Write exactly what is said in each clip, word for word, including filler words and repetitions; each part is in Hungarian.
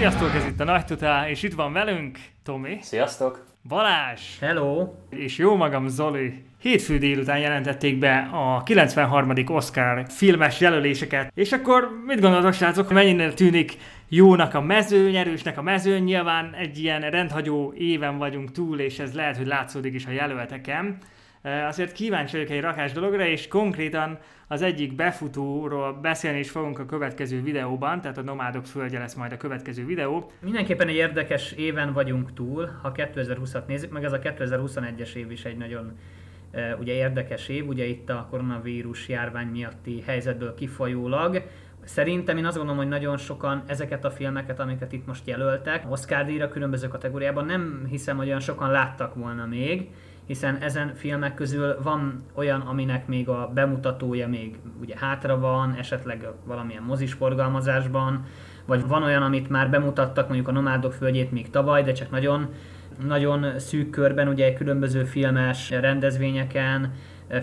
Sziasztok, ez itt a Nagy Tuta, és itt van velünk Tomi. Sziasztok. Balázs. Hello. És jó magam, Zoli. Hétfő délután jelentették be a kilencvenharmadik Oscar filmes jelöléseket. És akkor mit gondoltok, srácok, mennyire tűnik jónak a mezőny, erősnek a mezőny? Nyilván egy ilyen rendhagyó éven vagyunk túl, és ez lehet, hogy látszódik is a jelölteken. Azért kíváncsi vagyok egy rakás dologra, és konkrétan az egyik befutóról beszélni is fogunk a következő videóban, tehát a Nomádok földje lesz majd a következő videó. Mindenképpen egy érdekes éven vagyunk túl, ha kétezer-húszat nézzük, meg ez a kétezer-huszonegyes év is egy nagyon ugye, érdekes év, ugye itt a koronavírus járvány miatti helyzetből kifolyólag. Szerintem én azt gondolom, hogy nagyon sokan ezeket a filmeket, amiket itt most jelöltek, Oscar-díjra különböző kategóriában nem hiszem, hogy olyan sokan láttak volna még, hiszen ezen filmek közül van olyan, aminek még a bemutatója még ugye hátra van, esetleg valamilyen mozis forgalmazásban, vagy van olyan, amit már bemutattak, mondjuk a Nomádok földjét még tavaly, de csak nagyon, nagyon szűk körben, ugye különböző filmes rendezvényeken,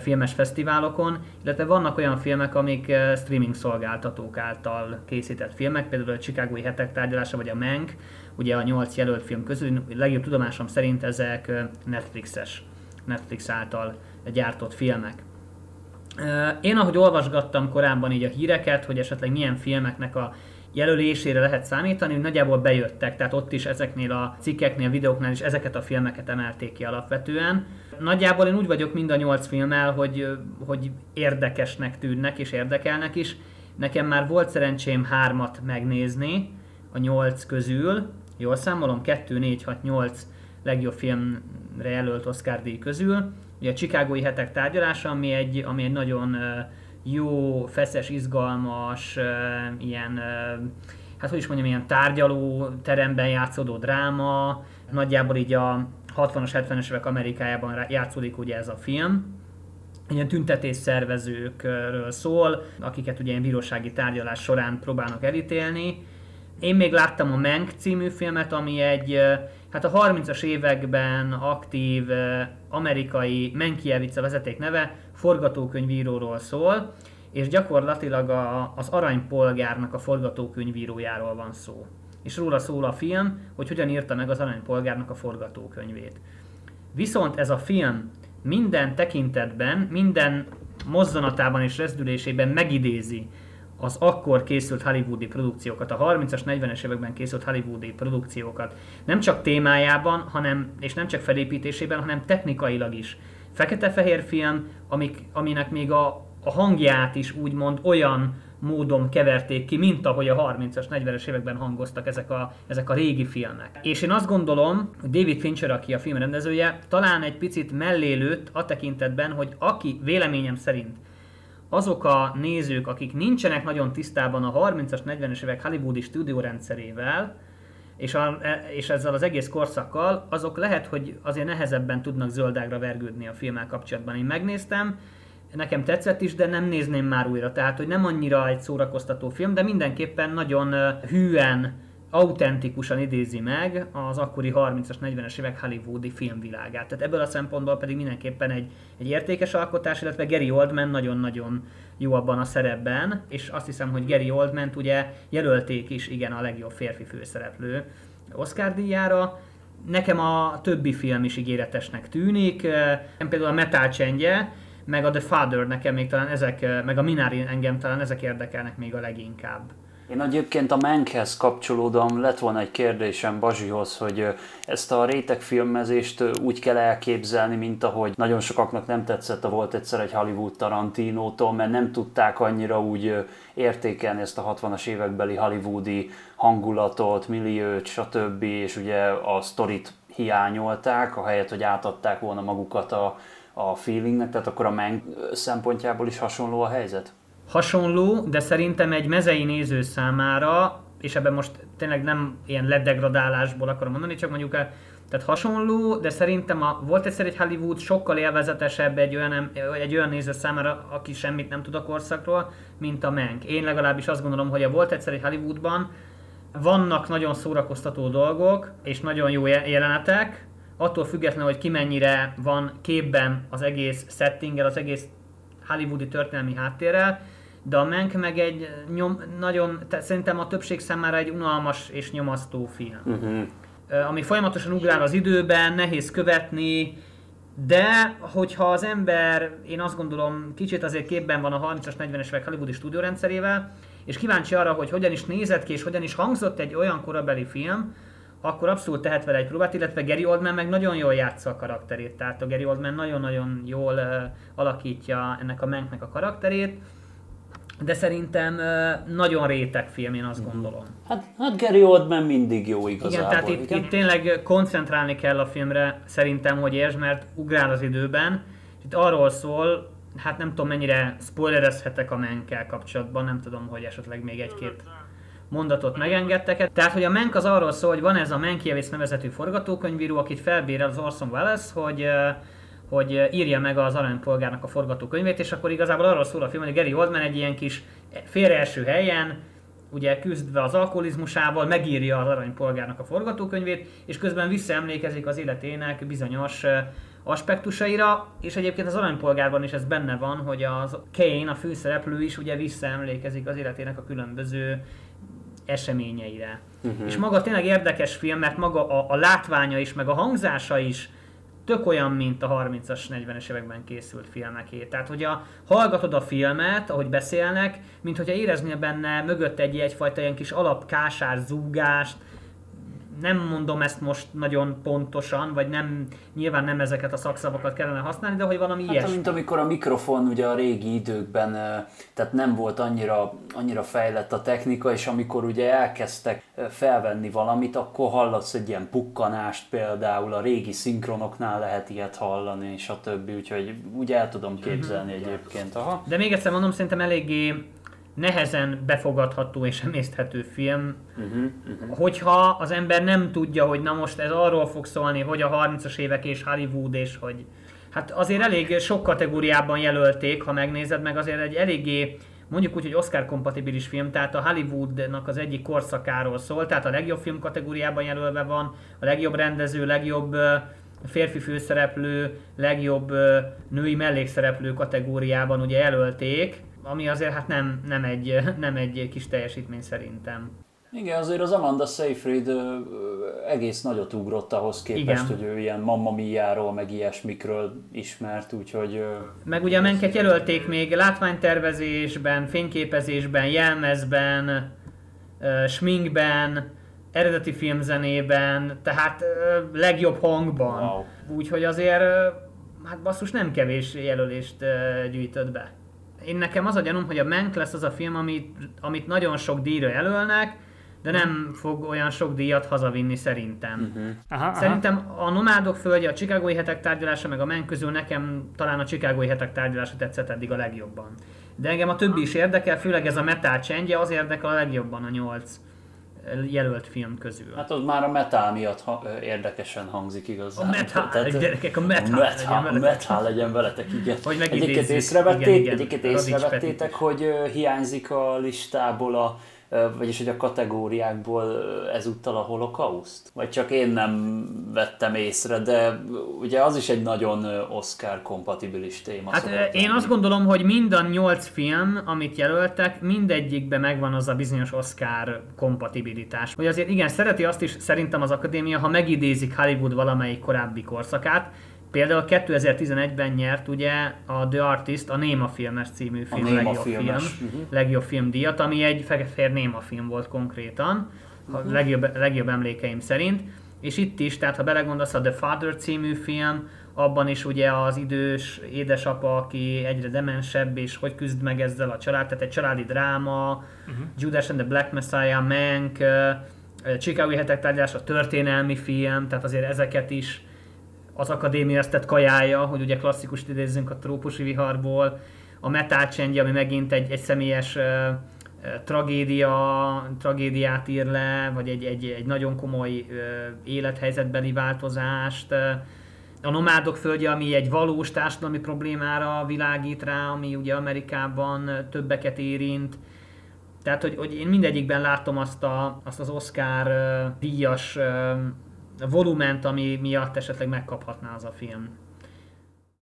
filmes fesztiválokon, illetve vannak olyan filmek, amik streaming szolgáltatók által készített filmek, például a Chicagói Hetek tárgyalása, vagy a Mank, ugye a nyolc jelölt film közül, legjobb tudomásom szerint ezek Netflixes. Netflix által gyártott filmek. Én ahogy olvasgattam korábban így a híreket, hogy esetleg milyen filmeknek a jelölésére lehet számítani, nagyjából bejöttek, tehát ott is ezeknél a cikkeknél, videóknál is ezeket a filmeket emelték ki alapvetően. Nagyjából én úgy vagyok mind a nyolc filmmel, hogy, hogy érdekesnek tűnnek és érdekelnek is. Nekem már volt szerencsém hármat megnézni a nyolc közül, jól számolom, kettő, négy, hat, nyolc legjobb film jelölt Oscar-díj közül. Ugye a Chicagói Hetek tárgyalása, ami egy, ami egy nagyon jó, feszes, izgalmas, ilyen, hát hogy is mondjam, ilyen tárgyaló teremben játszódó dráma. Nagyjából így a hatvanas, hetvenes évek Amerikájában játszódik ugye ez a film. Ilyen tüntetésszervezőkről szól, akiket ugye ilyen bírósági tárgyalás során próbálnak elítélni. Én még láttam a Mank című filmet, ami egy, hát a harmincas években aktív amerikai Mankiewicz a vezeték neve, forgatókönyvíróról szól, és gyakorlatilag a, az Aranypolgárnak a forgatókönyvírójáról van szó. És róla szól a film, hogy hogyan írta meg az Aranypolgárnak a forgatókönyvét. Viszont ez a film minden tekintetben, minden mozzanatában és rezdülésében megidézi az akkor készült hollywoodi produkciókat, a harmincas, negyvenes években készült hollywoodi produkciókat. Nem csak témájában, hanem, és nem csak felépítésében, hanem technikailag is. Fekete-fehér film, amik, aminek még a, a hangját is úgymond olyan módon keverték ki, mint ahogy a harmincas, negyvenes években hangoztak ezek a, ezek a régi filmek. És én azt gondolom, hogy David Fincher, aki a film rendezője, talán egy picit mellélőtt a tekintetben, hogy aki véleményem szerint azok a nézők, akik nincsenek nagyon tisztában a harmincas, negyvenes évek hollywoodi stúdiórendszerével, és, a, és ezzel az egész korszakkal, azok lehet, hogy azért nehezebben tudnak zöldágra vergődni a filmmel kapcsolatban. Én megnéztem, nekem tetszett is, de nem nézném már újra. Tehát, hogy nem annyira egy szórakoztató film, de mindenképpen nagyon hűen, autentikusan idézi meg az akkori harmincas, negyvenes évek hollywoodi filmvilágát. Tehát ebből a szempontból pedig mindenképpen egy, egy értékes alkotás, illetve Gary Oldman nagyon-nagyon jó abban a szerepben, és azt hiszem, hogy Gary Oldmant ugye jelölték is, igen, a legjobb férfi főszereplő Oscar-díjára. Nekem a többi film is ígéretesnek tűnik, például a Metal csengye, meg a The Father nekem még talán ezek, meg a Minari engem talán ezek érdekelnek még a leginkább. Én egyébként a Mankhez kapcsolódom, lett volna egy kérdésem Bazsihoz, hogy ezt a rétegfilmezést úgy kell elképzelni, mint ahogy nagyon sokaknak nem tetszett a Volt Egyszer egy Hollywood Tarantinótól, mert nem tudták annyira úgy értékelni ezt a hatvanas évekbeli hollywoodi hangulatot, milliót, stb. És ugye a sztorit hiányolták, ahelyett, hogy átadták volna magukat a, a feelingnek, tehát akkor a Mank szempontjából is hasonló a helyzet? Hasonló, de szerintem egy mezei néző számára, és ebben most tényleg nem ilyen ledegradálásból akarom mondani, csak mondjuk el, tehát hasonló, de szerintem a Volt egyszer egy Hollywood sokkal élvezetesebb egy olyan, egy olyan néző számára, aki semmit nem tud a korszakról, mint a Mank. Én legalábbis azt gondolom, hogy a Volt egyszer egy Hollywoodban vannak nagyon szórakoztató dolgok, és nagyon jó jelenetek, attól függetlenül, hogy ki mennyire van képben az egész settinggel, az egész hollywoodi történelmi háttérrel, De a Mank meg egy nyom, nagyon, szerintem a többség számára egy unalmas és nyomasztó film. Uh-huh. Ami folyamatosan ugrál az időben, nehéz követni, de hogyha az ember, én azt gondolom, kicsit azért képben van a harmincas, negyvenes évek hollywoodi stúdiórendszerével, és kíváncsi arra, hogy hogyan is nézett ki és hogyan is hangzott egy olyan korabeli film, akkor abszolút tehet vele egy próbát, illetve Gary Oldman meg nagyon jól játsza a karakterét. Tehát a Gary Oldman nagyon-nagyon jól uh, alakítja ennek a Manknek a karakterét, de szerintem uh, nagyon réteg film, én azt gondolom. Hát, hát Gary Oldman mindig jó igazából. Igen, tehát itt, itt tényleg koncentrálni kell a filmre, szerintem, hogy értsd, mert ugrál az időben. Itt arról szól, hát nem tudom mennyire spoilerezhetek a Mankkel kapcsolatban, nem tudom, hogy esetleg még egy-két mondatot megengedtek. Tehát, hogy a Mank az arról szól, hogy van ez a Mankiewicz nevezetű forgatókönyvíró, akit felbérel az Orson Welles, hogy, hogy írja meg az Aranypolgárnak a forgatókönyvét, és akkor igazából arról szól a film, hogy Gary Oldman egy ilyen kis félreeső helyen, ugye küzdve az alkoholizmusával, megírja az Aranypolgárnak a forgatókönyvét, és közben visszaemlékezik az életének bizonyos aspektusaira, és egyébként az Aranypolgárban is ez benne van, hogy az Kane, a főszereplő is ugye visszaemlékezik az életének a különböző eseményeire. Uh-huh. És maga tényleg érdekes film, mert maga a, a látványa is, meg a hangzása is tök olyan, mint a harmincas, negyvenes években készült filmeké. Tehát, hogy a, hallgatod a filmet, ahogy beszélnek, mint hogyha éreznél benne mögött egy egyfajta ilyen kis alapkásás, zúgást. Nem mondom ezt most nagyon pontosan, vagy nem, nyilván nem ezeket a szakszavakat kellene használni, de hogy valami hát, ilyesmi. Mint amikor a mikrofon ugye a régi időkben, tehát nem volt annyira, annyira fejlett a technika, és amikor ugye elkezdtek felvenni valamit, akkor hallatsz egy ilyen pukkanást, például a régi szinkronoknál lehet ilyet hallani, és a többi, úgyhogy úgy el tudom képzelni mm-hmm. egyébként. Aha. De még egyszer mondom, szerintem eléggé nehezen befogadható és emészthető film, uh-huh, uh-huh. hogyha az ember nem tudja, hogy na most ez arról fog szólni, hogy a harmincas évek és Hollywood, és hogy... Hát azért elég sok kategóriában jelölték, ha megnézed, meg azért egy eléggé, mondjuk úgy, hogy Oscar-kompatibilis film, tehát a Hollywoodnak az egyik korszakáról szól, tehát a legjobb film kategóriában jelölve van, a legjobb rendező, legjobb férfi főszereplő, legjobb női mellékszereplő kategóriában ugye jelölték, ami azért hát nem, nem, egy, nem egy kis teljesítmény szerintem. Igen, azért az Amanda Seyfried egész nagyot ugrott ahhoz képest, igen. hogy ő ilyen Mamma Mia-ról, meg ilyesmikről ismert, úgyhogy... Meg ugye a Manket jelölték még látványtervezésben, fényképezésben, jelmezben, sminkben, eredeti filmzenében, tehát legjobb hangban. Wow. Úgyhogy azért, hát basszus, nem kevés jelölést gyűjtött be. Én nekem az a gyanúm, hogy a Mank lesz az a film, amit, amit nagyon sok díjra jelölnek, de nem fog olyan sok díjat hazavinni szerintem. Uh-huh. Aha, szerintem aha. a Nomádok földje, a Chicagói Hetek tárgyalása, meg a Mank közül nekem talán a Chicagói Hetek tárgyalása tetszett eddig a legjobban. De engem a többi is érdekel, főleg ez a Metal csengye, az érdekel a legjobban a nyolc jelölt film közül. Hát az már a metal miatt ha- érdekesen hangzik igazán. A metal, tehát, gyerekek, a metal, metal legyen veletek. Metal legyen veletek, igen. Hogy egyébként észrevették, egyébként észrevettétek, hogy uh, hiányzik a listából, a, uh, vagyis hogy a kategóriákból uh, ezúttal a holokauszt? Vagy csak én nem vettem észre, de ugye az is egy nagyon uh, Oscar-kompatibilis téma. Hát szóval én azt gondolom, hogy mind a nyolc film, amit jelöltek, mindegyikben megvan az a bizonyos Oscar-kompatibilitás. Hogy azért igen, szereti azt is szerintem az akadémia, ha megidézik Hollywood valamelyik korábbi korszakát. Például kétezer-tizenegyben nyert ugye a The Artist, a Néma filmes című film, a legjobb filmes. film, uh-huh. legjobb film díjat, ami egy fekete-fehér néma film volt konkrétan, uh-huh. a legjobb, legjobb emlékeim szerint. És itt is, tehát ha belegondolsz, a The Father című film, abban is ugye az idős édesapa, aki egyre demensebb, és hogy küzd meg ezzel a család, tehát egy családi dráma, uh-huh. Judas and the Black Messiah, Mank, Chicagói Hetek tárgyalása, a történelmi film, tehát azért ezeket is az akadémia ezt tett kajája, hogy ugye klasszikust idézzünk a Trópusi viharból, a Metal csengye, ami megint egy, egy személyes uh, tragédia, tragédiát ír le, vagy egy, egy, egy nagyon komoly uh, élethelyzetbeli változást, uh, a Nomádok földje, ami egy valós társadalmi problémára világít rá, ami ugye Amerikában többeket érint. Tehát, hogy, hogy én mindegyikben látom azt, a, azt az Oscar uh, díjas uh, volument, ami miatt esetleg megkaphatná az a film.